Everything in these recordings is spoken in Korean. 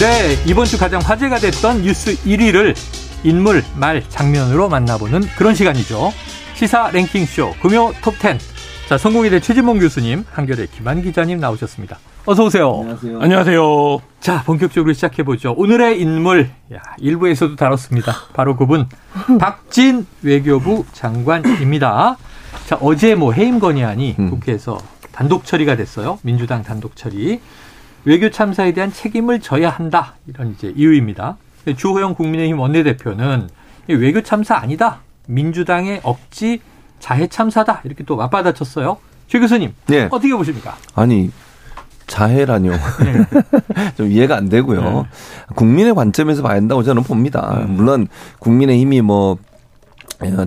네, 이번 주 가장 화제가 됐던 뉴스 1위를 인물, 말, 장면으로 만나보는 그런 시간이죠. 시사 랭킹쇼 금요 톱10. 자, 성공회대 최진봉 교수님, 한겨레 김한 기자님 나오셨습니다. 어서 오세요. 안녕하세요. 안녕하세요. 자, 본격적으로 시작해보죠. 오늘의 인물, 일부에서도 다뤘습니다. 바로 그분, 박진 외교부 장관입니다. 자, 어제 해임 건의안이 국회에서 단독 처리가 됐어요. 민주당 단독 처리. 외교 참사에 대한 책임을 져야 한다. 이런 이유입니다. 주호영 국민의힘 원내대표는 외교 참사 아니다. 민주당의 억지 자해 참사다. 이렇게 또 맞받아쳤어요. 최 교수님, 네. 어떻게 보십니까? 아니, 자해라뇨. 네. 좀 이해가 안 되고요. 네. 국민의 관점에서 봐야 한다고 저는 봅니다. 물론 국민의힘이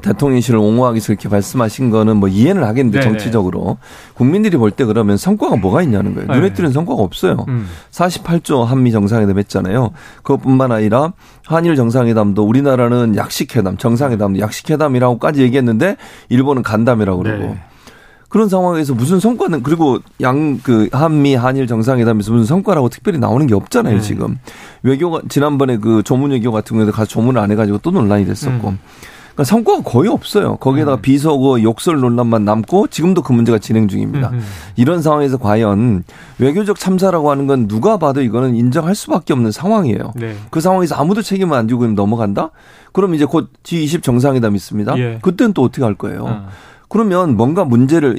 대통령실을 옹호하기 위해서 이렇게 말씀하신 거는 이해는 하겠는데 네네. 정치적으로. 국민들이 볼 때 그러면 성과가 뭐가 있냐는 거예요. 눈에 띄는 성과가 없어요. 48조 한미 정상회담 했잖아요. 그것뿐만 아니라 한일 정상회담도 우리나라는 약식회담, 정상회담도 약식회담이라고까지 얘기했는데 일본은 간담회라고 그러고. 네. 그런 상황에서 무슨 성과는, 그리고 한미, 한일 정상회담에서 무슨 성과라고 특별히 나오는 게 없잖아요, 지금. 외교가, 지난번에 조문 외교 같은 경우에도 가서 조문을 안 해가지고 또 논란이 됐었고. 그러니까 성과가 거의 없어요. 거기에다가 비속어, 욕설 논란만 남고 지금도 그 문제가 진행 중입니다. 이런 상황에서 과연 외교적 참사라고 하는 건 누가 봐도 이거는 인정할 수밖에 없는 상황이에요. 네. 그 상황에서 아무도 책임을 안 지고 넘어간다? 그럼 이제 곧 G20 정상회담 있습니다. 예. 그때는 또 어떻게 할 거예요? 그러면 뭔가 문제를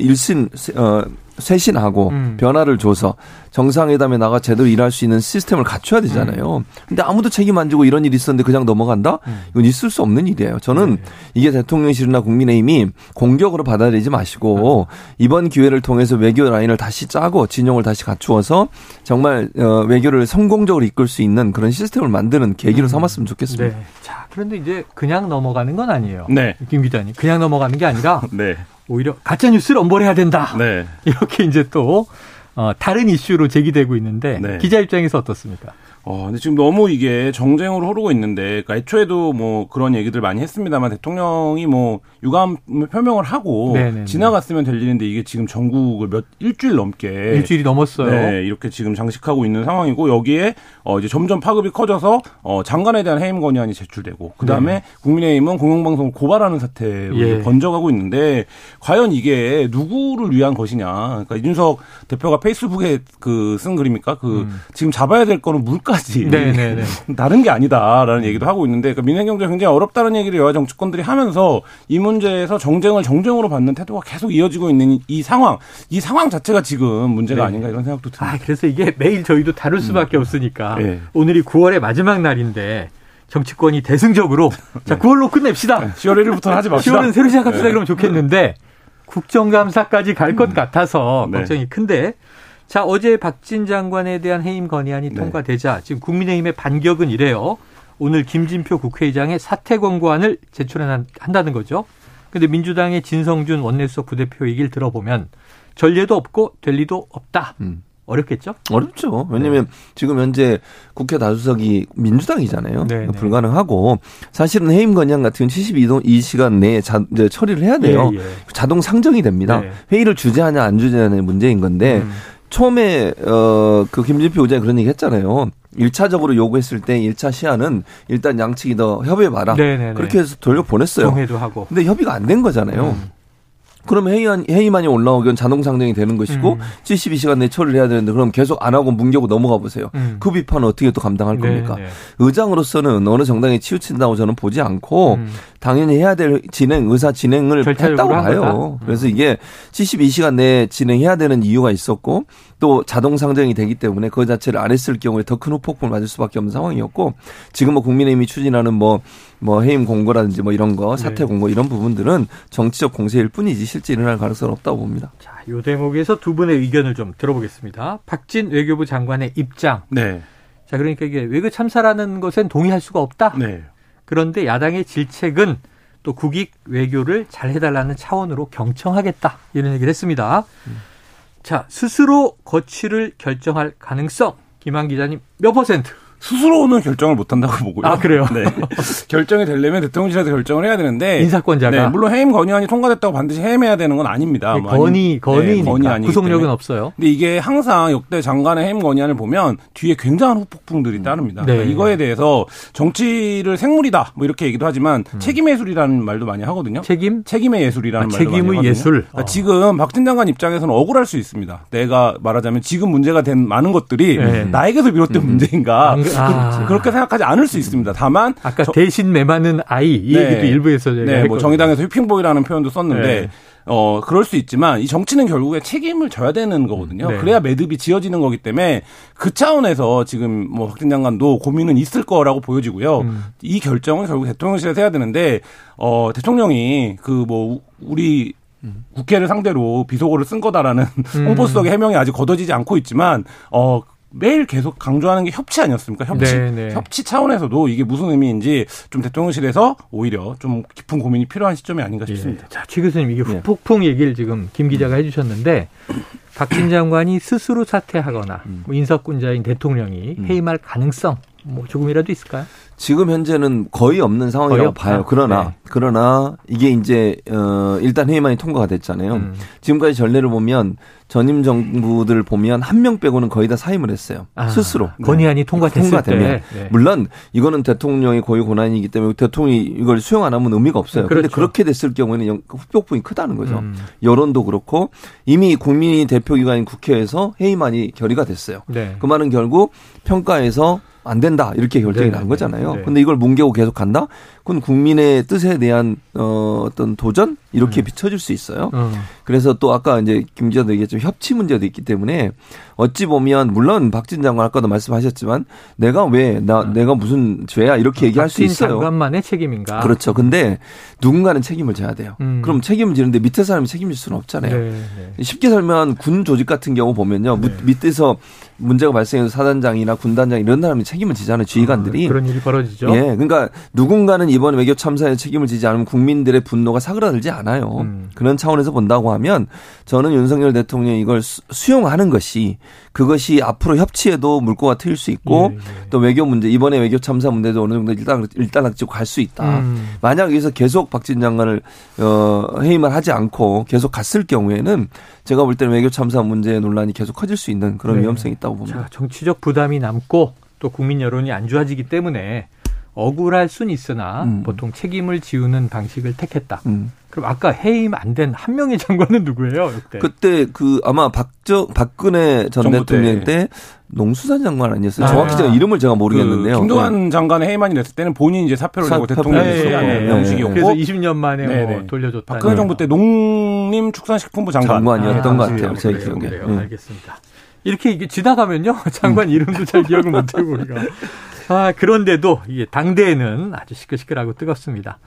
쇄신하고 변화를 줘서 정상회담에 나가 제대로 일할 수 있는 시스템을 갖춰야 되잖아요. 근데 아무도 책임 안 지고 이런 일이 있었는데 그냥 넘어간다? 이건 있을 수 없는 일이에요. 저는 이게 대통령실이나 국민의힘이 공격으로 받아들이지 마시고 이번 기회를 통해서 외교 라인을 다시 짜고 진영을 다시 갖추어서 정말 외교를 성공적으로 이끌 수 있는 그런 시스템을 만드는 계기로 삼았으면 좋겠습니다. 네. 자, 그런데 이제 그냥 넘어가는 건 아니에요. 네. 김 기자님. 그냥 넘어가는 게 아니라 네. 오히려 가짜 뉴스를 엄벌해야 된다. 네. 이렇게 이제 또 다른 이슈로 제기되고 있는데 네. 기자 입장에서 어떻습니까? 근데 지금 너무 이게 정쟁으로 흐르고 있는데, 그러니까 애초에도 그런 얘기들 많이 했습니다만 대통령이 유감 표명을 하고 네네네. 지나갔으면 될 일인데 이게 지금 전국을 일주일 넘게 일주일이 넘었어요. 네, 이렇게 지금 장식하고 있는 상황이고 여기에 이제 점점 파급이 커져서 장관에 대한 해임 건의안이 제출되고 그 다음에 네. 국민의힘은 공영방송을 고발하는 사태로 예. 번져가고 있는데 과연 이게 누구를 위한 것이냐? 그러니까 이준석 대표가 페이스북에 쓴 글입니까? 지금 잡아야 될 거는 물가. 네네네. 다른 게 아니다라는 얘기도 하고 있는데 그러니까 민생 경제가 굉장히 어렵다는 얘기를 여야 정치권들이 하면서 이 문제에서 정쟁을 정쟁으로 받는 태도가 계속 이어지고 있는 이 상황 자체가 지금 문제가 네. 아닌가 이런 생각도 듭니다. 그래서 이게 매일 저희도 다룰 수밖에 없으니까 네. 오늘이 9월의 마지막 날인데 정치권이 대승적으로 네. 자 9월로 끝냅시다. 네. 10월 1일부터 하지 맙시다. 10월은 새로 시작합시다. 네. 그러면 좋겠는데 국정감사까지 갈 것 같아서 네. 걱정이 큰데 자, 어제 박진 장관에 대한 해임 건의안이 통과되자 지금 국민의힘의 반격은 이래요. 오늘 김진표 국회의장의 사퇴 권고안을 제출한다는 거죠. 그런데 민주당의 진성준 원내수석 부대표 얘기를 들어보면 전례도 없고 될 리도 없다. 어렵겠죠? 어렵죠. 왜냐하면 지금 현재 국회 다수석이 민주당이잖아요. 네네. 불가능하고 사실은 해임 건의안 같은 경우는 72시간 내에 처리를 해야 돼요. 예, 예. 자동 상정이 됩니다. 네. 회의를 주재하냐 안 주재하냐의 문제인 건데 처음에 김진표 의장이 그런 얘기 했잖아요. 1차적으로 요구했을 때 1차 시한은 일단 양측이 더 협의해봐라. 네네네. 그렇게 해서 돌려보냈어요. 동의도 하고. 근데 협의가 안 된 거잖아요. 그러면 회의만이 올라오기엔 자동 상정이 되는 것이고 72시간 내에 처리를 해야 되는데 그럼 계속 안 하고 뭉개고 넘어가 보세요. 그 비판은 어떻게 또 감당할 겁니까? 네네. 의장으로서는 어느 정당에 치우친다고 저는 보지 않고 당연히 해야 될 의사 진행을 했다고 봐요. 그래서 이게 72시간 내에 진행해야 되는 이유가 있었고 또 자동 상정이 되기 때문에 그 자체를 안 했을 경우에 더 큰 후폭풍을 맞을 수밖에 없는 상황이었고 지금 국민의힘이 추진하는 해임 공고라든지 이런 거 사퇴 공고 이런 부분들은 정치적 공세일 뿐이지 실제 일어날 가능성은 없다고 봅니다. 자, 이 대목에서 두 분의 의견을 좀 들어보겠습니다. 박진 외교부 장관의 입장. 네. 자, 그러니까 이게 외교 참사라는 것엔 동의할 수가 없다. 네. 그런데 야당의 질책은 또 국익 외교를 잘 해달라는 차원으로 경청하겠다, 이런 얘기를 했습니다. 자, 스스로 거취를 결정할 가능성, 김한 기자님 몇 %? 스스로는 결정을 못한다고 보고요. 아, 그래요? 네. 결정이 되려면 대통령실에서 결정을 해야 되는데. 인사권자가. 네, 물론 해임 건의안이 통과됐다고 반드시 해임해야 되는 건 아닙니다. 네, 건의니까 구속력은 때문에. 없어요. 근데 이게 항상 역대 장관의 해임 건의안을 보면 뒤에 굉장한 후폭풍들이 따릅니다. 네. 그러니까 이거에 대해서 정치를 생물이다 뭐 이렇게 얘기도 하지만 책임의 예술이라는 말도 많이 하거든요. 책임? 책임의 예술이라는 말도 많이 하거든요. 책임의 예술. 그러니까 지금 박진 장관 입장에서는 억울할 수 있습니다. 내가 말하자면 지금 문제가 된 많은 것들이 나에게서 비롯된 문제인가. 아. 그렇게 생각하지 않을 수 있습니다. 다만 아까 대신 매맞는 아이 이 네. 얘기도 일부에서 제가 네, 뭐 정의당에서 휘핑보이라는 표현도 썼는데 네. 그럴 수 있지만 이 정치는 결국에 책임을 져야 되는 거거든요. 네. 그래야 매듭이 지어지는 거기 때문에 그 차원에서 지금 뭐 박진 장관도 고민은 있을 거라고 보여지고요. 이 결정은 결국 대통령실에서 해야 되는데 대통령이 그 뭐 우리 국회를 상대로 비속어를 쓴 거다라는 홍보수석의 해명이 아직 거둬지지 않고 있지만 매일 계속 강조하는 게 협치 아니었습니까? 협치. 네네. 협치 차원에서도 이게 무슨 의미인지 좀 대통령실에서 오히려 좀 깊은 고민이 필요한 시점이 아닌가 싶습니다. 예. 자, 최 교수님 이게 후폭풍 얘기를 지금 김 기자가 해주셨는데 박진 장관이 스스로 사퇴하거나 뭐 인사권자인 대통령이 해임할 가능성 뭐 조금이라도 있을까요? 지금 현재는 거의 없는 상황이라고 봐요. 그러나 네. 그러나 이게 이제 일단 회의만이 통과가 됐잖아요. 지금까지 전례를 보면 전임 정부들 보면 한 명 빼고는 거의 다 사임을 했어요. 아, 스스로. 건의안이 통과됐을 때. 네. 물론 이거는 대통령의 고유 권한이기 때문에 대통령이 이걸 수용 안 하면 의미가 없어요. 그런데 그렇죠. 그렇게 됐을 경우에는 후폭풍이 크다는 거죠. 여론도 그렇고 이미 국민이 대표기관인 국회에서 회의만이 결의가 됐어요. 네. 그 말은 결국 평가에서 안 된다 이렇게 결정이 난 거잖아요. 그런데 네. 이걸 뭉개고 계속 간다? 그건 국민의 뜻에 대한 어떤 도전 이렇게 비춰질 수 있어요. 그래서 또 아까 이제 김 기자도 얘기했지만 협치 문제도 있기 때문에 어찌 보면 물론 박진 장관 아까도 말씀하셨지만 내가 왜 내가 무슨 죄야 이렇게 얘기할 수 있어요. 박진 장관만의 책임인가? 그렇죠. 근데 누군가는 책임을 져야 돼요. 그럼 책임을 지는데 밑에 사람이 책임질 수는 없잖아요. 네, 네. 쉽게 설명하면 군 조직 같은 경우 보면요. 네. 밑에서 문제가 발생해서 사단장이나 군단장 이런 사람이 책임을 지잖아요. 지휘관들이. 그런 일이 벌어지죠. 예, 그러니까 누군가는 이번 외교 참사에 책임을 지지 않으면 국민들의 분노가 사그라들지 않아요. 그런 차원에서 본다고 하면 저는 윤석열 대통령이 이걸 수용하는 것이 그것이 앞으로 협치에도 물꼬가 트일 수 있고 예, 예. 또 외교 문제 이번에 외교 참사 문제도 어느 정도 일단락지고 갈 수 있다. 만약 여기서 계속 박진 장관을 해임을 하지 않고 계속 갔을 경우에는 제가 볼 때는 외교 참사 문제의 논란이 계속 커질 수 있는 그런 네. 위험성이 있다고 봅니다. 자, 정치적 부담이 남고 또 국민 여론이 안 좋아지기 때문에 억울할 순 있으나 보통 책임을 지우는 방식을 택했다. 그럼 아까 해임 안 된 한 명의 장관은 누구예요? 그때 그 아마 박근혜 전 대통령 때 농수산 장관 아니었어요? 정확히 제가 이름을 제가 모르겠는데요. 그 김동완 장관의 해임안이 됐을 때는 본인이 이제 사표를 내고 대통령이 영식이었고 그래서 20년 만에 뭐 돌려줬다. 박근혜 정부 때 농림축산식품부 장관이었던 것 같아요. 제 기억에. 그래요. 알겠습니다. 이렇게 이게 지나가면요 장관 이름도 잘 기억을 못하고 우리가. 아, 그런데도 이게 당대에는 아주 시끌시끌하고 뜨겁습니다.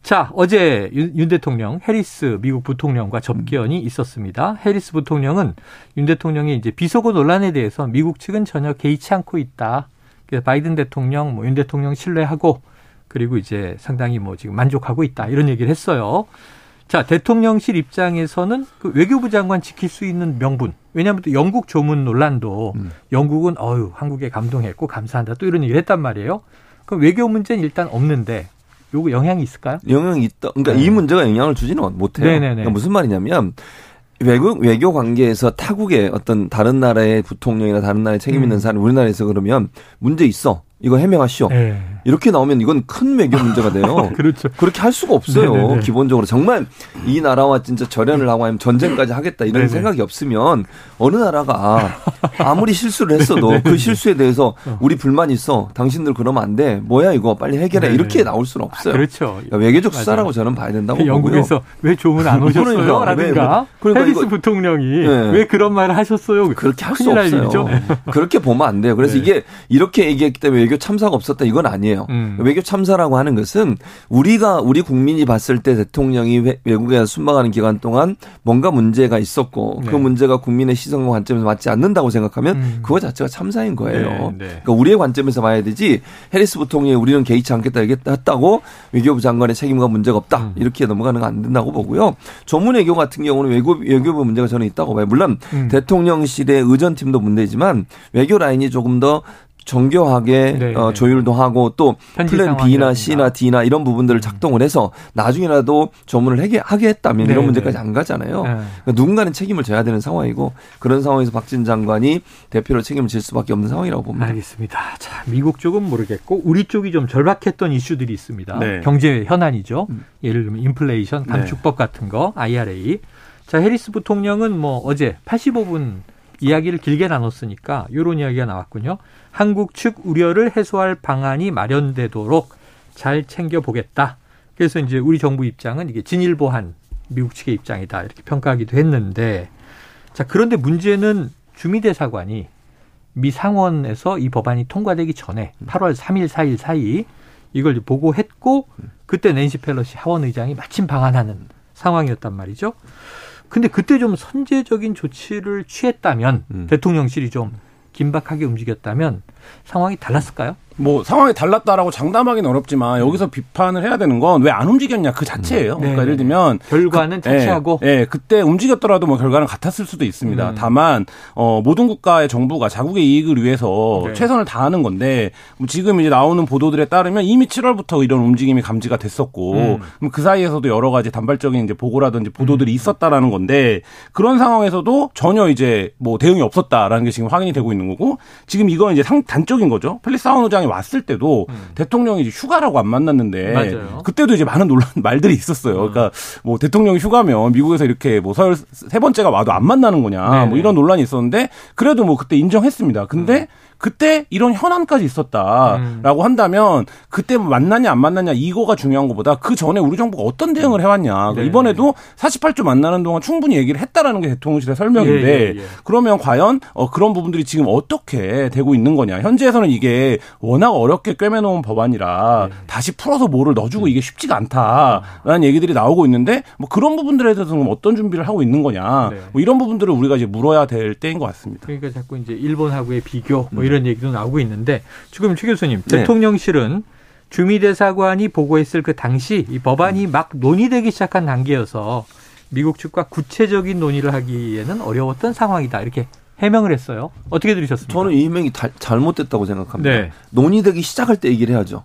자, 어제 윤 대통령 해리스 미국 부통령과 접견이 있었습니다. 해리스 부통령은 윤 대통령의 이제 비속어 논란에 대해서 미국 측은 전혀 개의치 않고 있다. 그래서 바이든 대통령, 뭐 윤 대통령 신뢰하고 그리고 이제 상당히 뭐 지금 만족하고 있다 이런 얘기를 했어요. 자, 대통령실 입장에서는 그 외교부 장관 지킬 수 있는 명분. 왜냐하면 또 영국 조문 논란도 영국은 한국에 감동했고 감사한다 또 이런 얘기를 했단 말이에요. 그럼 외교 문제는 일단 없는데 요거 영향이 있을까요? 영향이 있다. 그러니까 이 문제가 영향을 주지는 못해요. 그러니까 무슨 말이냐면 외교 관계에서 타국의 어떤 다른 나라의 부통령이나 다른 나라의 책임 있는 사람이 우리나라에서 그러면 문제 있어. 이거 해명하시오. 네. 이렇게 나오면 이건 큰 외교 문제가 돼요. 그렇죠. 그렇게 할 수가 없어요. 네네네. 기본적으로 정말 이 나라와 진짜 절연을 하고 하면 전쟁까지 하겠다 이런 네네. 생각이 없으면 어느 나라가 아무리 실수를 했어도 네네. 그 실수에 대해서 우리 불만 있어. 당신들 그러면 안 돼. 뭐야 이거 빨리 해결해. 네네. 이렇게 나올 수는 없어요. 아, 그렇죠. 그러니까 외교적 수사라고 저는 봐야 된다고 보고요. 영국에서 왜 조문 안 오셨어요? 라든가. 그러니까 해리스 부통령이 네. 왜 그런 말을 하셨어요? 그렇게 할 수 없어요. 일이죠? 그렇게 보면 안 돼요. 그래서 네. 이게 이렇게 얘기했기 때문에 외교 참사가 없었다 이건 아니에요. 외교 참사라고 하는 것은 우리가 우리 국민이 봤을 때 대통령이 외국에 순방하는 기간 동안 뭔가 문제가 있었고 네. 그 문제가 국민의 시선과 관점에서 맞지 않는다고 생각하면 그거 자체가 참사인 거예요. 네. 네. 그러니까 우리의 관점에서 봐야 되지 해리스 부통령이 우리는 개의치 않겠다 했다고 외교부 장관의 책임과 문제가 없다 이렇게 넘어가는 건 안 된다고 보고요. 조문 외교 같은 경우는 외교부 문제가 저는 있다고 봐요. 물론 대통령실의 의전팀도 문제지만 외교 라인이 조금 더 정교하게 네, 조율도 하고 또 플랜 B나 C나 D나 이런 부분들을 작동을 해서 나중에라도 조문을 하게 했다면 네, 이런 문제까지 안 가잖아요. 네. 그러니까 누군가는 책임을 져야 되는 상황이고 그런 상황에서 박진 장관이 대표로 책임을 질 수밖에 없는 상황이라고 봅니다. 알겠습니다. 자, 미국 쪽은 모르겠고 우리 쪽이 좀 절박했던 이슈들이 있습니다. 네. 경제 현안이죠. 예를 들면 인플레이션 감축법 같은 거 IRA. 자, 해리스 부통령은 뭐 어제 85분 이야기를 길게 나눴으니까 이런 이야기가 나왔군요. 한국 측 우려를 해소할 방안이 마련되도록 잘 챙겨보겠다. 그래서 이제 우리 정부 입장은 이게 진일보한 미국 측의 입장이다. 이렇게 평가하기도 했는데 자 그런데 문제는 주미대사관이 미 상원에서 이 법안이 통과되기 전에 8월 3일, 4일 사이 이걸 보고했고 그때 낸시 펠로시 하원의장이 마침 방한하는 상황이었단 말이죠. 근데 그때 좀 선제적인 조치를 취했다면 대통령실이 좀 긴박하게 움직였다면 상황이 달랐을까요? 뭐 상황이 달랐다라고 장담하긴 어렵지만 여기서 비판을 해야 되는 건 왜 안 움직였냐 그 자체예요. 그러니까 예를 들면 결과는 차치하고 예, 그때 움직였더라도 뭐 결과는 같았을 수도 있습니다. 다만 모든 국가의 정부가 자국의 이익을 위해서 최선을 다하는 건데 지금 이제 나오는 보도들에 따르면 이미 7월부터 이런 움직임이 감지가 됐었고 그 사이에서도 여러 가지 단발적인 이제 보고라든지 보도들이 있었다라는 건데 그런 상황에서도 전혀 이제 뭐 대응이 없었다라는 게 지금 확인이 되고 있는 거고 지금 이건 이제 단적인 거죠. 펠로시 하원의장이 왔을 때도 대통령이 이제 휴가라고 안 만났는데 맞아요. 그때도 이제 많은 놀란 말들이 있었어요. 그러니까 뭐 대통령이 휴가면 미국에서 이렇게 뭐 서열 세 번째가 와도 안 만나는 거냐 네네. 뭐 이런 논란이 있었는데 그래도 뭐 그때 인정했습니다. 근데 그때 이런 현안까지 있었다라고 한다면 그때 만나냐 안 만나냐 이거가 중요한 것보다 그 전에 우리 정부가 어떤 대응을 해왔냐 그러니까 이번에도 48조 만나는 동안 충분히 얘기를 했다라는 게 대통령실의 설명인데 그러면 과연 그런 부분들이 지금 어떻게 되고 있는 거냐 현재에서는 이게 워낙 어렵게 꿰매놓은 법안이라 다시 풀어서 뭐를 넣어주고 이게 쉽지가 않다라는 얘기들이 나오고 있는데 뭐 그런 부분들에 대해서는 어떤 준비를 하고 있는 거냐 뭐 이런 부분들을 우리가 이제 물어야 될 때인 것 같습니다. 그러니까 자꾸 이제 일본하고의 비교 뭐 이런 얘기도 나오고 있는데 지금 최 교수님 대통령실은 주미대사관이 보고했을 그 당시 이 법안이 막 논의되기 시작한 단계여서 미국 측과 구체적인 논의를 하기에는 어려웠던 상황이다 이렇게 해명을 했어요. 어떻게 들으셨습니까? 저는 이 해명이 잘못됐다고 생각합니다. 논의되기 시작할 때 얘기를 해야죠.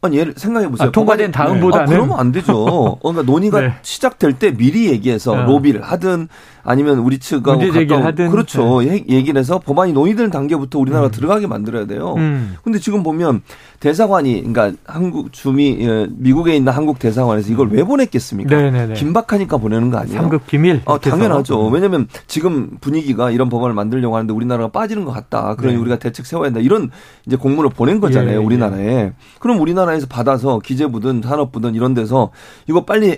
아니 예를 생각해 보세요. 통과된 다음보다는 그러면 안 되죠. 그러니까 논의가 시작될 때 미리 얘기해서 로비를 하든 아니면 우리 측하고 하든 그렇죠. 얘기를 해서 법안이 논의되는 단계부터 우리나라 들어가게 만들어야 돼요. 근데 지금 보면 대사관이 그러니까 한국 미국에 있는 한국 대사관에서 이걸 왜 보냈겠습니까? 네네네. 긴박하니까 보내는 거 아니에요? 3급 기밀. 당연하죠. 왜냐하면 지금 분위기가 이런 법안을 만들려고 하는데 우리나라가 빠지는 것 같다. 그러니 우리가 대책 세워야 된다. 이런 이제 공문을 보낸 거잖아요. 우리나라에. 그럼 우리나라 에서 받아서 기재부든 산업부든 이런 데서 이거 빨리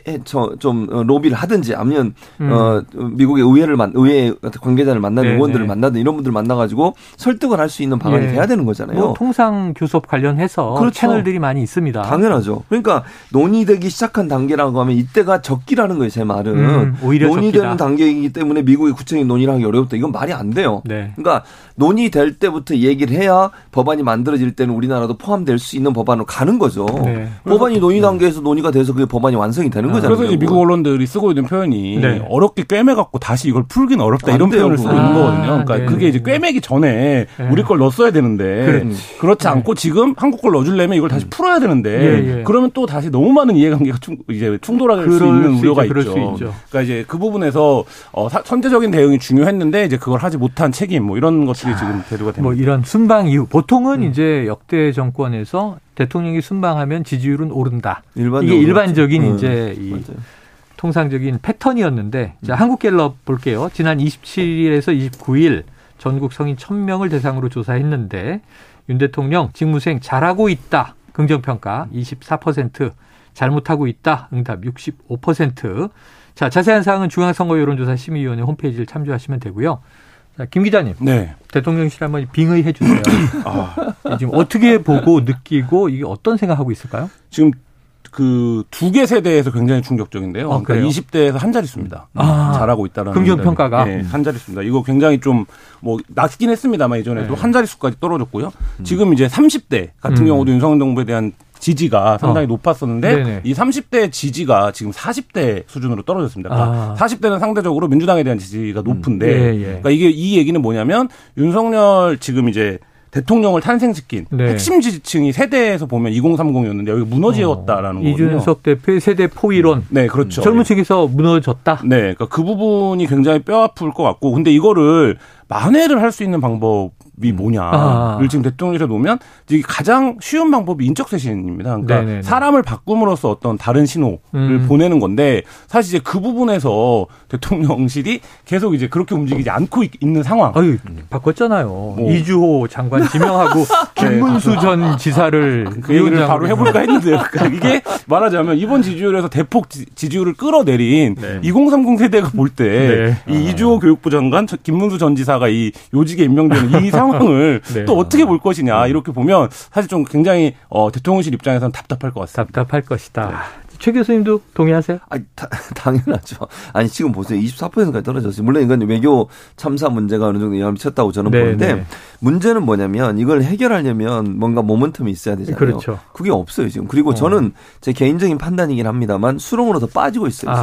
좀 로비를 하든지 아니면 미국의 의회 관계자를 만나든 의원들을 만나든 이런 분들 만나가지고 설득을 할 수 있는 방안이 돼야 되는 거잖아요. 뭐 통상 교섭 관련해서 채널들이 많이 있습니다. 당연하죠. 그러니까 논의되기 시작한 단계라고 하면 이때가 적기라는 거예요. 제 말은 오히려 논의되는 적기다. 단계이기 때문에 미국이 구체적인 논의를 하기 어렵다. 이건 말이 안 돼요. 그러니까 논의될 때부터 얘기를 해야 법안이 만들어질 때는 우리나라도 포함될 수 있는 법안으로 가는 거죠. 법안이 논의 단계에서 논의가 돼서 그게 법안이 완성이 되는 거잖아요. 그래서 이제 미국 언론들이 쓰고 있는 표현이 어렵게 꿰매갖고 다시 이걸 풀긴 어렵다 이런 표현을 쓰고 있는 거거든요. 그러니까 그게 이제 꿰매기 전에 우리 걸 넣었어야 되는데 그렇지 않고 지금 한국 걸 넣어주려면 이걸 다시 풀어야 되는데 그러면 또 다시 너무 많은 이해관계가 이제 충돌할 수 있는 우려가 있죠. 그러니까 이제 그 부분에서 선제적인 대응이 중요했는데 이제 그걸 하지 못한 책임 뭐 이런 것들이 지금 대두가 됩니다. 뭐 이런 순방 이후 보통은 이제 역대 정권에서 대통령이 순방하면 지지율은 오른다. 이게 일반적인 이제 이 통상적인 패턴이었는데 자, 한국갤럽 볼게요. 지난 27일에서 29일 전국 성인 1,000명을 대상으로 조사했는데 윤 대통령 직무수행 잘하고 있다. 긍정평가 24%, 잘못하고 있다. 응답 65%. 자, 자세한 사항은 중앙선거 여론조사 심의위원회 홈페이지를 참조하시면 되고요. 자, 김 기자님. 대통령실 한번 빙의해 주세요. 지금 어떻게 보고 느끼고 이게 어떤 생각하고 있을까요? 지금 그 두 개 세대에서 굉장히 충격적인데요. 아, 그러니까 20대에서 한 자릿수입니다. 아, 잘하고 있다라는. 긍정평가가. 네, 한 자릿수입니다. 이거 굉장히 좀 뭐 낮긴 했습니다만 이전에도 네. 한 자릿수까지 떨어졌고요. 지금 이제 30대 같은 경우도 윤석열 정부에 대한 지지가 상당히 높았었는데 네네. 이 30대 지지가 지금 40대 수준으로 떨어졌습니다. 그러니까 40대는 상대적으로 민주당에 대한 지지가 높은데 예, 예. 그러니까 이게 이 얘기는 뭐냐면 윤석열 지금 이제 대통령을 탄생시킨 네. 핵심 지지층이 세대에서 보면 2030이었는데 여기 무너지었다라는 거거든요. 이준석 대표의 세대 포위론. 네, 그렇죠. 젊은 층에서 무너졌다. 네, 그러니까 그 부분이 굉장히 뼈아플 것 같고 근데 이거를 만회를 할 수 있는 방법이 뭐냐를 지금 대통령실에 놓으면 가장 쉬운 방법이 인적쇄신입니다. 그러니까 네네네. 사람을 바꿈으로써 어떤 다른 신호를 보내는 건데 사실 이제 그 부분에서 대통령실이 계속 이제 그렇게 움직이지 않고 있는 상황. 아유, 바꿨잖아요. 뭐. 이주호 장관 지명하고 김문수 전 지사를 그 얘기를 바로 해볼까 했는데요. 그러니까 이게 말하자면 이번 지지율에서 대폭 지지율을 끌어내린 네. 2030 세대가 볼 때 네. 이 이주호 교육부 장관, 김문수 전 지사 가 이 요직에 임명되는 이 상황을 네. 또 어떻게 볼 것이냐 이렇게 보면 사실 좀 굉장히 대통령실 입장에서는 답답할 것 같습니다. 답답할 것이다. 네. 최 교수님도 동의하세요? 아니, 당연하죠. 아니 지금 보세요. 24%까지 떨어졌어요. 물론 이건 외교 참사 문제가 어느 정도 영향을 미쳤다고 저는 네, 보는데 네. 문제는 뭐냐면 이걸 해결하려면 뭔가 모멘텀이 있어야 되잖아요. 그렇죠. 그게 없어요 지금. 그리고 저는 제 개인적인 판단이긴 합니다만 수렁으로 더 빠지고 있어요.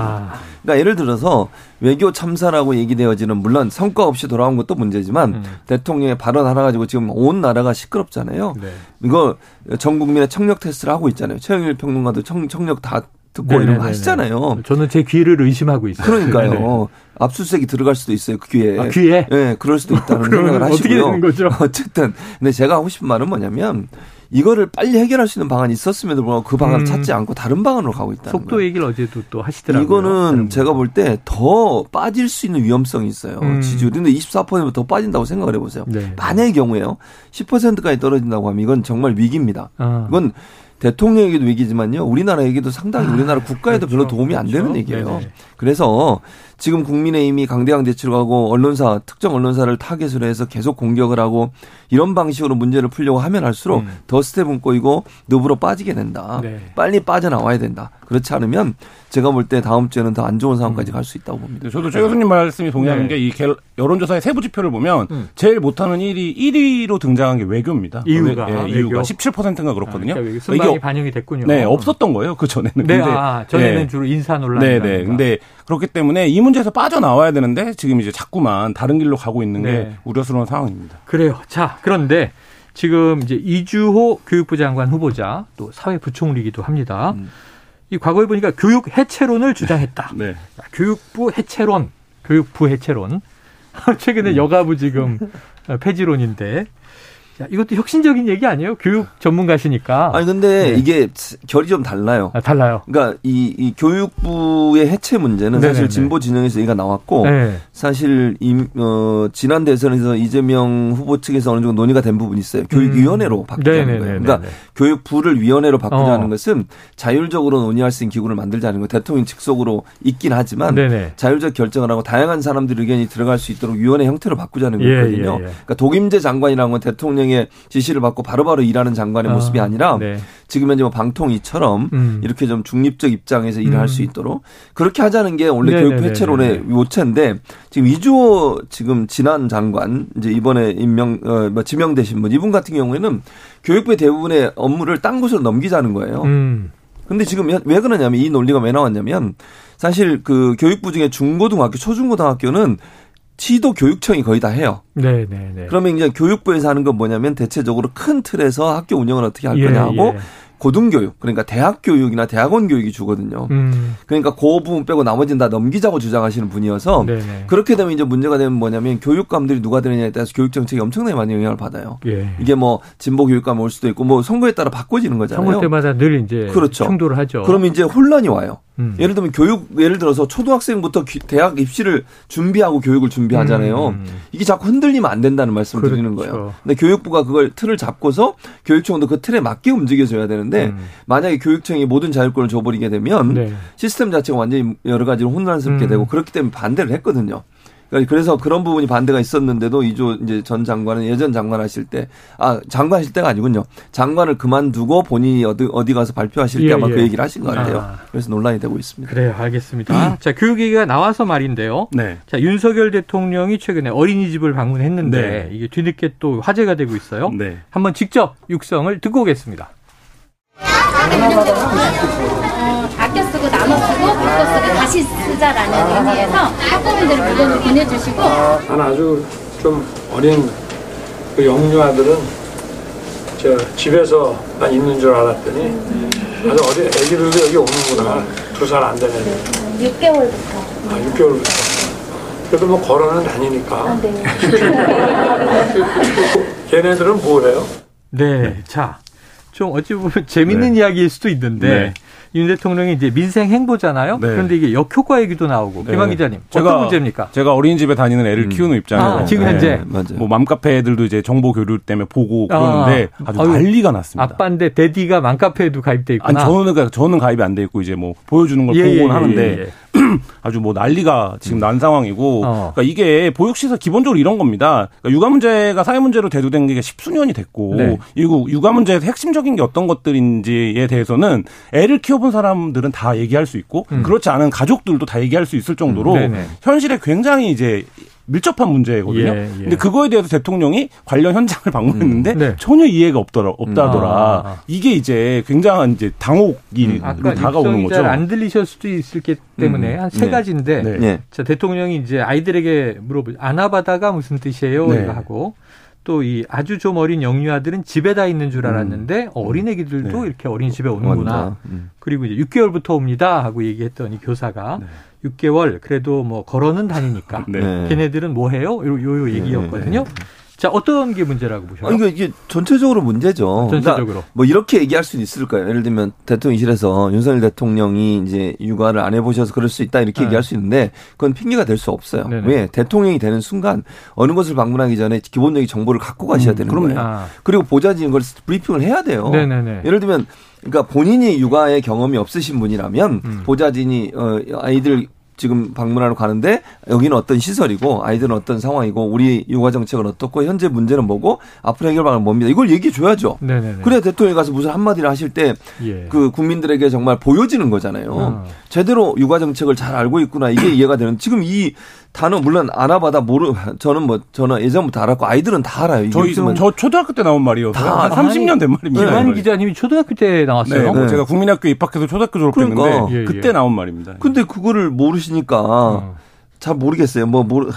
그러니까 예를 들어서 외교 참사라고 얘기되어지는 물론 성과 없이 돌아온 것도 문제지만 대통령의 발언 하나 가지고 지금 온 나라가 시끄럽잖아요. 네. 이거 전 국민의 청력 테스트를 하고 있잖아요. 최영일 평론가도 청력 다 듣고 네네네네. 이런 거 하시잖아요. 저는 제 귀를 의심하고 있어요. 그러니까요. 네네. 압수수색이 들어갈 수도 있어요. 그 귀에. 아, 귀에? 네, 그럴 수도 있다는 생각을 하시고요. 어떻게 되는 거죠? 어쨌든 근데 제가 하고 싶은 말은 뭐냐면 이거를 빨리 해결할 수 있는 방안이 있었음에도 불구하고 그 방안을 찾지 않고 다른 방안으로 가고 있다는 속도 거예요. 얘기를 어제도 또 하시더라고요. 이거는 제가 볼 때 더 빠질 수 있는 위험성이 있어요. 지지율이. 근데 24%면 더 빠진다고 생각을 해보세요. 네. 만약의 경우에요. 10%까지 떨어진다고 하면 이건 정말 위기입니다. 아. 이건 대통령에게도 위기지만요. 우리나라 얘기도 상당히 우리나라 국가에도 그렇죠. 별로 도움이 안 되는 얘기예요. 네네. 그래서 지금 국민의힘이 강대강 대치로 가고 언론사 특정 언론사를 타겟으로 해서 계속 공격을 하고 이런 방식으로 문제를 풀려고 하면 할수록 더 스텝은 꼬이고 너브로 빠지게 된다. 네. 빨리 빠져나와야 된다. 그렇지 않으면 제가 볼 때 다음 주에는 더 안 좋은 상황까지 갈 수 있다고 봅니다. 저도 최 교수님 말씀이 동의하는 네. 게 이 여론조사의 세부 지표를 보면 제일 못하는 1위로 등장한 게 외교입니다. 이유가. 네, 이유가 17%인가 그렇거든요. 그러니까 순방이 이게 반영이 됐군요. 네, 없었던 거예요. 그 전에는. 네, 근데, 전에는 네. 주로 인사 논란이라든가. 네, 네. 근데 그렇기 때문에 이 문제에서 빠져나와야 되는데 지금 이제 자꾸만 다른 길로 가고 있는 네. 게 우려스러운 상황입니다. 그래요. 자, 그런데 지금 이제 이주호 교육부 장관 후보자 또 사회부총리이기도 합니다. 이 과거에 보니까 교육 해체론을 주장했다. 네. 교육부 해체론. 최근에 여가부 지금 폐지론인데. 자, 이것도 혁신적인 얘기 아니에요? 교육 전문가시니까. 아니, 근데 네. 이게 결이 좀 달라요. 아, 달라요. 그러니까 이 교육부의 해체 문제는 네네네. 사실 진보 진영에서 얘기가 나왔고 네. 사실 지난 대선에서 이재명 후보 측에서 어느 정도 논의가 된 부분이 있어요. 교육위원회로 바꾸자는 네네네네. 거예요. 그러니까 네네. 교육부를 위원회로 바꾸자는 것은 자율적으로 논의할 수 있는 기구를 만들자는 거예요. 대통령 직속으로 있긴 하지만 네네. 자율적 결정을 하고 다양한 사람들의 의견이 들어갈 수 있도록 위원회 형태로 바꾸자는 거거든요. 예. 그러니까 독임제 장관이라는 건 대통령 지시를 받고 바로바로 일하는 장관의 모습이 아니라 네. 지금 현재 방통위처럼 이렇게 좀 중립적 입장에서 일을 할 수 있도록 그렇게 하자는 게 원래 네네네네. 교육 해체론의 요체인데 지금 이주호 지금 지난 장관 이제 이번에 지명되신 분 이분 같은 경우에는 교육부의 대부분의 업무를 딴 곳으로 넘기자는 거예요. 근데 지금 왜 그러냐면 이 논리가 왜 나왔냐면 사실 그 교육부 중에 중고등학교 초중고등학교는 시도 교육청이 거의 다 해요. 네네네. 그러면 이제 교육부에서 하는 건 뭐냐면 대체적으로 큰 틀에서 학교 운영을 어떻게 할 거냐 하고 예. 고등교육 그러니까 대학 교육이나 대학원 교육이 주거든요. 그러니까 그 부분 빼고 나머지는 다 넘기자고 주장하시는 분이어서 네네. 그렇게 되면 이제 문제가 되면 뭐냐면 교육감들이 누가 되느냐에 따라서 교육 정책이 엄청나게 많이 영향을 받아요. 예. 이게 뭐 진보 교육감 올 수도 있고 뭐 선거에 따라 바꿔지는 거잖아요. 선거 때마다 늘 이제 그렇죠. 충돌을 하죠. 그러면 이제 혼란이 와요. 예를 들면 예를 들어서 초등학생부터 대학 입시를 준비하고 교육을 준비하잖아요. 이게 자꾸 흔들리면 안 된다는 말씀을 그렇죠. 드리는 거예요. 근데 교육부가 그걸 틀을 잡고서 교육청도 그 틀에 맞게 움직여줘야 되는데 만약에 교육청이 모든 자율권을 줘버리게 되면 네. 시스템 자체가 완전히 여러 가지로 혼란스럽게 되고 그렇기 때문에 반대를 했거든요. 그래서 그런 부분이 반대가 있었는데도 이주호 이제 전 장관은 예전 장관 하실 때, 아, 장관 하실 때가 아니군요. 장관을 그만두고 본인이 어디 가서 발표하실 때 아마 그 얘기를 하신 것 같아요. 아. 그래서 논란이 되고 있습니다. 그래요, 알겠습니다. 자, 교육 얘기가 나와서 말인데요. 네. 자, 윤석열 대통령이 최근에 어린이집을 방문했는데 네. 이게 뒤늦게 또 화제가 되고 있어요. 네. 한번 직접 육성을 듣고 오겠습니다. 아껴 쓰고 나눠 쓰고 바꿔 쓰고 다시 쓰자라는 의미에서 학부모님들이 물건을 보내주시고 난 아주 좀 어린 그 영유 아들은 저 집에서만 있는 줄 알았더니 아주 어린 애기들도 여기 오는구나. 2살 안 되네. 6개월부터. 아, 6개월부터. 그래도 뭐 걸어는 다니니까. 아, 네. 걔네들은 뭐해요? 네, 자. 좀 어찌 보면 재밌는 네. 이야기일 수도 있는데 네. 윤 대통령이 이제 민생 행보잖아요. 네. 그런데 이게 역효과 얘기도 나오고. 네. 김한 기자님, 어떤 문제입니까? 제가 어린이집에 다니는 애를 키우는 입장에서. 아, 지금 현재. 네. 뭐 맘카페 애들도 이제 정보 교류 때문에 보고 그러는데 아주 난리가 났습니다. 아빠인데 데디가 맘카페에도 가입돼 있구나. 아니, 저는 가입이 안 돼 있고 이제 뭐 보여주는 걸 보고는 하는데 아주 뭐 난리가 지금 난 상황이고. 그러니까 이게 보육시설 기본적으로 이런 겁니다. 그러니까 육아 문제가 사회 문제로 대두된 게 십수년이 됐고 네. 그리고 육아 문제에서 핵심적인 게 어떤 것들인지에 대해서는 애를 키워본 사람들은 다 얘기할 수 있고 그렇지 않은 가족들도 다 얘기할 수 있을 정도로 현실에 굉장히 이제 밀접한 문제거든요. 근데 그거에 대해서 대통령이 관련 현장을 방문했는데 전혀 이해가 없다더라. 이게 이제 굉장한 이제 당혹이 다가오는 거죠. 안 들리실 수도 있기 때문에 한 세 가지인데 자, 대통령이 이제 아이들에게 물어보죠. 아나바다가 무슨 뜻이에요? 네. 이거 하고 또 이 아주 좀 어린 영유아들은 집에 다 있는 줄 알았는데 어린애기들도 이렇게 어린이집에 오는구나. 그리고 이제 6개월부터 옵니다 하고 얘기했던 이 교사가 6개월 그래도 뭐 걸어는 다니니까 걔네들은 뭐 해요? 요 얘기였거든요. 자, 어떤 게 문제라고 보셔요? 그러니까 이게 전체적으로 문제죠. 전체적으로. 그러니까 뭐 이렇게 얘기할 수는 있을까요? 예를 들면 대통령실에서 윤석열 대통령이 이제 육아를 안 해보셔서 그럴 수 있다 이렇게 얘기할 수 있는데 그건 핑계가 될 수 없어요. 네네. 왜? 대통령이 되는 순간 어느 곳을 방문하기 전에 기본적인 정보를 갖고 가셔야 되는 거예요. 그리고 보좌진 걸 브리핑을 해야 돼요. 네네네. 예를 들면 그러니까 본인이 육아의 경험이 없으신 분이라면 보좌진이 아이들 지금 방문하러 가는데 여기는 어떤 시설이고 아이들은 어떤 상황이고 우리 육아 정책은 어떻고 현재 문제는 뭐고 앞으로 해결 방안은 뭡니다. 이걸 얘기해 줘야죠. 그래야 대통령이 가서 무슨 한마디를 하실 때 그 국민들에게 정말 보여지는 거잖아요. 제대로 육아 정책을 잘 알고 있구나. 이게 이해가 되는. 지금 이 단어 물론 아나바다 저는 예전부터 알았고 아이들은 다 알아요. 저 초등학교 때 나온 말이어서 한 30년 된 말입니다. 김한 기자님이 초등학교 때 나왔어요. 네. 제가 국민학교에 입학해서 초등학교 졸업했는데 그러니까. 그때 나온 말입니다. 근데 그거를 모르시니까 잘 모르겠어요.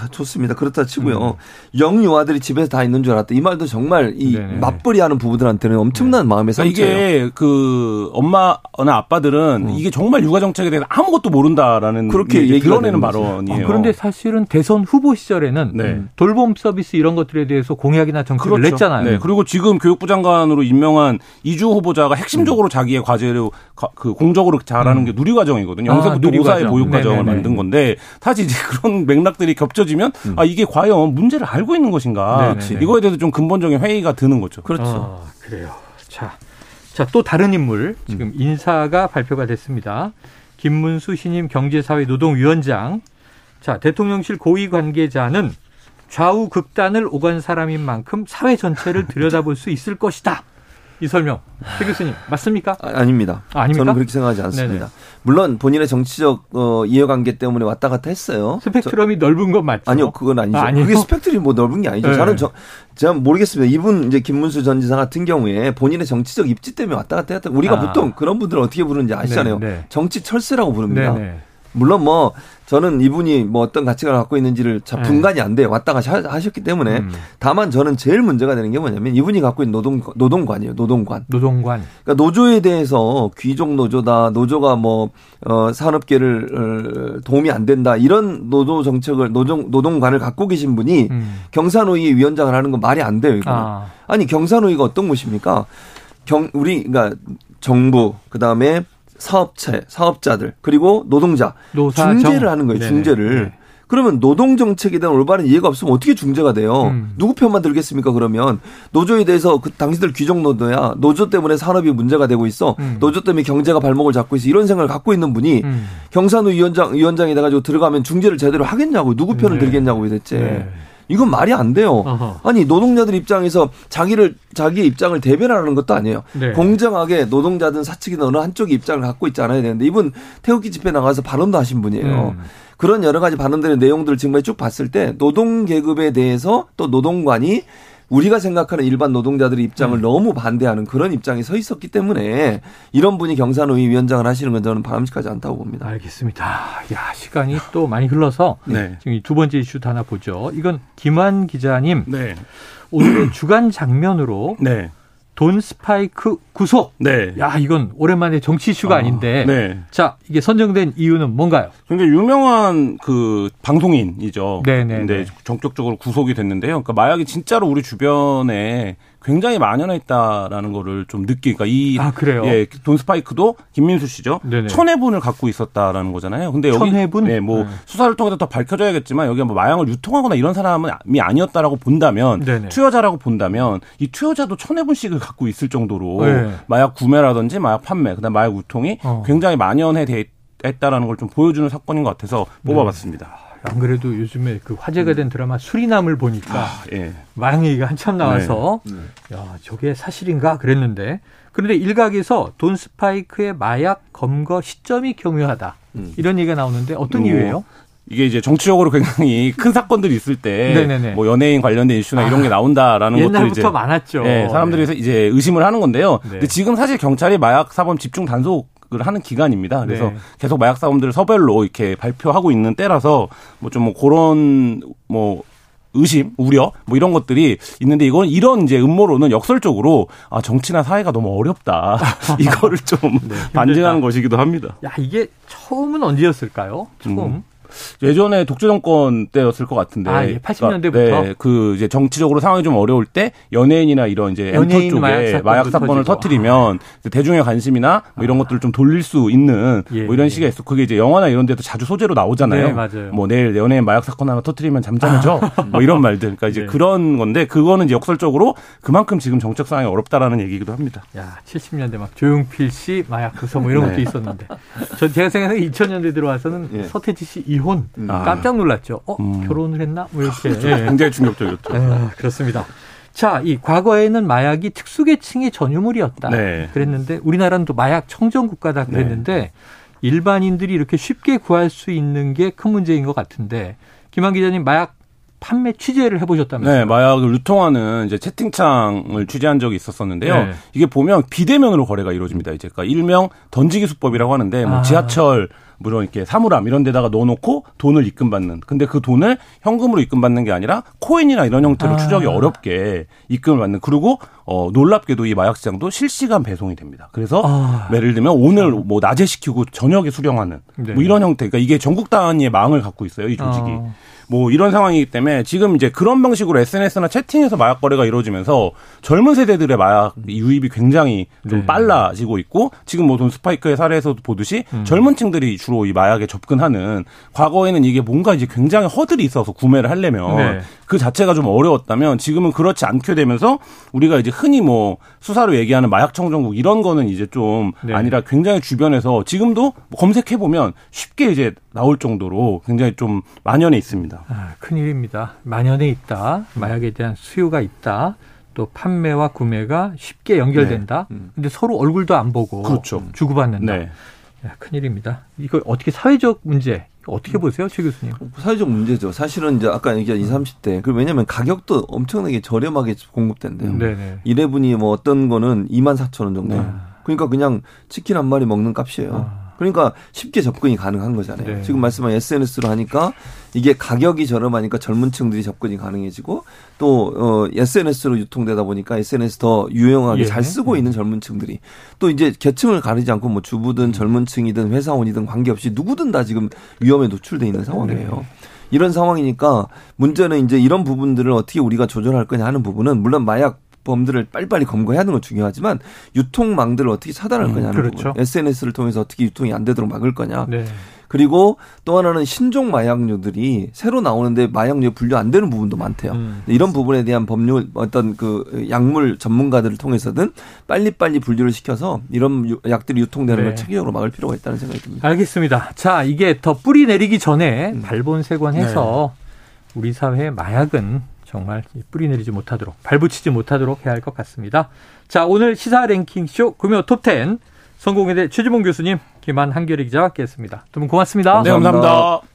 좋습니다. 그렇다 치고요. 영유아들이 집에서 다 있는 줄 알았다. 이 말도 정말 이 맞벌이하는 부부들한테는 엄청난 마음의 상처예요. 이게 그 엄마나 아빠들은 이게 정말 육아 정책에 대해서 아무것도 모른다라는 그렇게 드러내는 발언이에요. 아, 그런데 사실은 대선 후보 시절에는 돌봄 서비스 이런 것들에 대해서 공약이나 정책을 냈잖아요. 네. 그리고 지금 교육부 장관으로 임명한 이주호 후보자가 핵심적으로 자기의 과제로 그 공적으로 잘하는 게 누리과정이거든요. 영세부터 5사의 보육과정을 만든 건데 사실 이제 그런 맥락들이 겹쳐지면 아, 이게 과연 문제를 알고 있는 것인가. 이거에 대해서 좀 근본적인 회의가 드는 거죠. 그렇죠. 아, 그래요. 자, 또 다른 인물 지금 인사가 발표가 됐습니다. 김문수 신임 경제사회노동위원장. 자, 대통령실 고위 관계자는 좌우 극단을 오간 사람인 만큼 사회 전체를 들여다볼 수 있을 것이다. 이 설명, 최 교수님 맞습니까? 아닙니다. 저는 그렇게 생각하지 않습니다. 물론 본인의 정치적 이해관계 때문에 왔다 갔다 했어요. 스펙트럼이 넓은 건 맞죠? 아니요, 그건 아니죠. 그게 스펙트럼이 뭐 넓은 게 아니죠. 저는 제가 모르겠습니다. 이분 이제 김문수 전 지사 같은 경우에 본인의 정치적 입지 때문에 왔다 갔다 했다. 우리가 보통 그런 분들을 어떻게 부르는지 아시잖아요. 정치 철새라고 부릅니다. 물론 뭐 저는 이분이 뭐 어떤 가치관을 갖고 있는지를 분간이 안 돼요. 왔다 가시 하셨기 때문에. 다만 저는 제일 문제가 되는 게 뭐냐면 이분이 갖고 있는 노동관이에요. 노동관. 그러니까 노조에 대해서 귀족 노조다. 노조가 뭐 산업계를 도움이 안 된다. 이런 노조 정책을 노동관을 갖고 계신 분이 경사노위 위원장을 하는 건 말이 안 돼요. 이거는. 아니 경사노위가 어떤 곳입니까? 그러니까 정부 그다음에 사업자들 그리고 노동자 중재를 하는 거예요. 중재를. 그러면 노동정책에 대한 올바른 이해가 없으면 어떻게 중재가 돼요? 누구 편만 들겠습니까? 그러면 노조에 대해서 그 당신들 귀족노조야. 노조 때문에 산업이 문제가 되고 있어. 노조 때문에 경제가 발목을 잡고 있어. 이런 생각을 갖고 있는 분이 경산우 위원장이 돼가지고 들어가면 중재를 제대로 하겠냐고. 누구 편을 들겠냐고 대체. 네. 이건 말이 안 돼요. 아하. 아니 노동자들 입장에서 자기의 입장을 대변하는 것도 아니에요. 네. 공정하게 노동자든 사측이든 어느 한쪽의 입장을 갖고 있지 않아야 되는데 이분 태극기 집회 나가서 발언도 하신 분이에요. 그런 여러 가지 발언들의 내용들을 지금까지 쭉 봤을 때 노동 계급에 대해서 또 노동관이 우리가 생각하는 일반 노동자들의 입장을 너무 반대하는 그런 입장이 서 있었기 때문에 이런 분이 경산의 위원장을 하시는 건 저는 바람직하지 않다고 봅니다. 알겠습니다. 야, 시간이 또 많이 흘러서 네. 지금 이 두 번째 이슈도 하나 보죠. 이건 김한 기자님 네. 오늘의 주간 장면으로 네. 돈 스파이크 구속. 네. 야, 이건 오랜만에 정치 이슈가 아닌데. 네. 자, 이게 선정된 이유는 뭔가요? 굉장히 유명한 그 방송인이죠. 네네. 네. 전격적으로 구속이 됐는데요. 그러니까 마약이 진짜로 우리 주변에 굉장히 만연했다라는 거를 좀 느끼니까 그래요? 예, 돈 스파이크도 김민수 씨죠. 네네. 천회분을 갖고 있었다라는 거잖아요. 근데 여기 천회분? 네, 뭐 수사를 통해서 더 밝혀져야겠지만 여기가 뭐 마약을 유통하거나 이런 사람이 아니었다라고 본다면 네네. 투여자라고 본다면 이 투여자도 천회분씩을 갖고 있을 정도로 네. 마약 구매라든지 마약 판매, 그다음 마약 유통이 굉장히 만연했다라는 걸 좀 보여주는 사건인 것 같아서 뽑아봤습니다. 네. 안 그래도 요즘에 그 화제가 된 드라마 수리남을 보니까 예. 마약 얘기가 한참 나와서 네. 야, 저게 사실인가 그랬는데 그런데 일각에서 돈 스파이크의 마약 검거 시점이 교묘하다. 이런 얘기가 나오는데 어떤 이유예요? 이게 이제 정치적으로 굉장히 큰 사건들이 있을 때 뭐 연예인 관련된 이슈나 이런 게 나온다라는 것들 옛날부터 이제 많았죠. 예, 사람들이 네. 이제 의심을 하는 건데요. 네. 근데 지금 사실 경찰이 마약 사범 집중 단속 하는 기간입니다. 그래서 네. 계속 마약 사범들을 서별로 이렇게 발표하고 있는 때라서 뭐 그런 의심, 우려 이런 것들이 있는데 이건 이런 이제 음모론은 역설적으로 정치나 사회가 너무 어렵다. 이거를 좀 네, 반증하는 것이기도 합니다. 야, 이게 처음은 언제였을까요? 예전에 독재 정권 때였을 것 같은데. 예, 80년대부터. 그러니까, 네, 그 이제 정치적으로 상황이 좀 어려울 때 연예인이나 이런 이제 엔터 쪽에 마약 사건을 터뜨리면 대중의 관심이나 뭐 이런 것들을 좀 돌릴 수 있는 뭐 이런 시기가 있어. 그게 이제 영화나 이런 데도 자주 소재로 나오잖아요. 네, 맞아요. 뭐 내일 연예인 마약 사건 하나 터뜨리면 잠잠해져. 뭐 이런 말들. 그러니까 이제 네. 그런 건데 그거는 이제 역설적으로 그만큼 지금 정책 상황이 어렵다라는 얘기기도 합니다. 야, 70년대 막 조용필 씨 마약 구소 뭐 이런 네. 것도 있었는데. 제가 생각해서 2000년대 들어와서는 네. 서태지 씨 이혼 깜짝 놀랐죠. 결혼을 했나? 뭐 이렇게 굉장히 충격적이었죠. 그렇습니다. 자, 이 과거에는 마약이 특수계층의 전유물이었다. 네. 그랬는데 우리나라는 또 마약 청정 국가다 그랬는데 네. 일반인들이 이렇게 쉽게 구할 수 있는 게 큰 문제인 것 같은데 김한 기자님 마약 판매 취재를 해보셨다면서요? 네, 마약을 유통하는 이제 채팅창을 취재한 적이 있었었는데요. 네. 이게 보면 비대면으로 거래가 이루어집니다. 이제 그러니까 일명 던지기 수법이라고 하는데 뭐 지하철 물론 이렇게 사물함 이런 데다가 넣어놓고 돈을 입금받는. 근데 그 돈을 현금으로 입금받는 게 아니라 코인이나 이런 형태로 추적이 어렵게 입금을 받는. 그리고 놀랍게도 이 마약 시장도 실시간 배송이 됩니다. 그래서 예를 들면 오늘 뭐 낮에 시키고 저녁에 수령하는 네. 뭐 이런 형태. 그러니까 이게 전국 단위의 망을 갖고 있어요, 이 조직이. 뭐 이런 상황이기 때문에 지금 이제 그런 방식으로 SNS나 채팅에서 마약 거래가 이루어지면서 젊은 세대들의 마약 유입이 굉장히 좀 네. 빨라지고 있고 지금 뭐 돈 스파이크의 사례에서도 보듯이 젊은 층들이 주로 이 마약에 접근하는 과거에는 이게 뭔가 이제 굉장히 허들이 있어서 구매를 하려면 네. 그 자체가 좀 어려웠다면 지금은 그렇지 않게 되면서 우리가 이제 흔히 뭐 수사로 얘기하는 마약 청정국 이런 거는 이제 좀 네. 아니라 굉장히 주변에서 지금도 검색해보면 쉽게 이제 나올 정도로 굉장히 좀 만연해 있습니다. 큰일입니다. 만연해 있다. 마약에 대한 수요가 있다. 또 판매와 구매가 쉽게 연결된다. 네. 근데 서로 얼굴도 안 보고 그렇죠. 주고받는다. 네. 야, 큰일입니다. 이거 어떻게 사회적 문제 어떻게 보세요, 최 교수님? 사회적 문제죠. 사실은 이제 아까 얘기한 20, 30대. 그 왜냐면 가격도 엄청나게 저렴하게 공급된대요. 네네. 이래분이 뭐 어떤 거는 24,000원 정도. 네. 그러니까 그냥 치킨 한 마리 먹는 값이에요. 그러니까 쉽게 접근이 가능한 거잖아요. 네. 지금 말씀하신 SNS로 하니까 이게 가격이 저렴하니까 젊은 층들이 접근이 가능해지고 또 SNS로 유통되다 보니까 SNS 더 유용하게 예. 잘 쓰고 있는 젊은 층들이 또 이제 계층을 가리지 않고 뭐 주부든 젊은 층이든 회사원이든 관계없이 누구든 다 지금 위험에 노출돼 있는 상황이에요. 네. 이런 상황이니까 문제는 이제 이런 부분들을 어떻게 우리가 조절할 거냐 하는 부분은 물론 마약 범들을 빨리빨리 검거해야 하는 건 중요하지만 유통망들을 어떻게 차단할 거냐는 그렇죠. 부분, SNS를 통해서 어떻게 유통이 안 되도록 막을 거냐. 네. 그리고 또 하나는 신종 마약류들이 새로 나오는데 마약류 분류 안 되는 부분도 많대요. 이런 부분에 대한 법률 어떤 그 약물 전문가들을 통해서든 빨리빨리 분류를 시켜서 이런 약들이 유통되는 네. 걸 체계적으로 막을 필요가 있다는 생각이 듭니다. 알겠습니다. 자, 이게 더 뿌리 내리기 전에 발본색원해서 네. 우리 사회의 마약은 정말 뿌리 내리지 못하도록 발붙이지 못하도록 해야 할 것 같습니다. 자, 오늘 시사 랭킹쇼 금요 톱10 성공회대 최진봉 교수님, 김한 한결희 기자와 함께했습니다. 두 분 고맙습니다. 네, 감사합니다.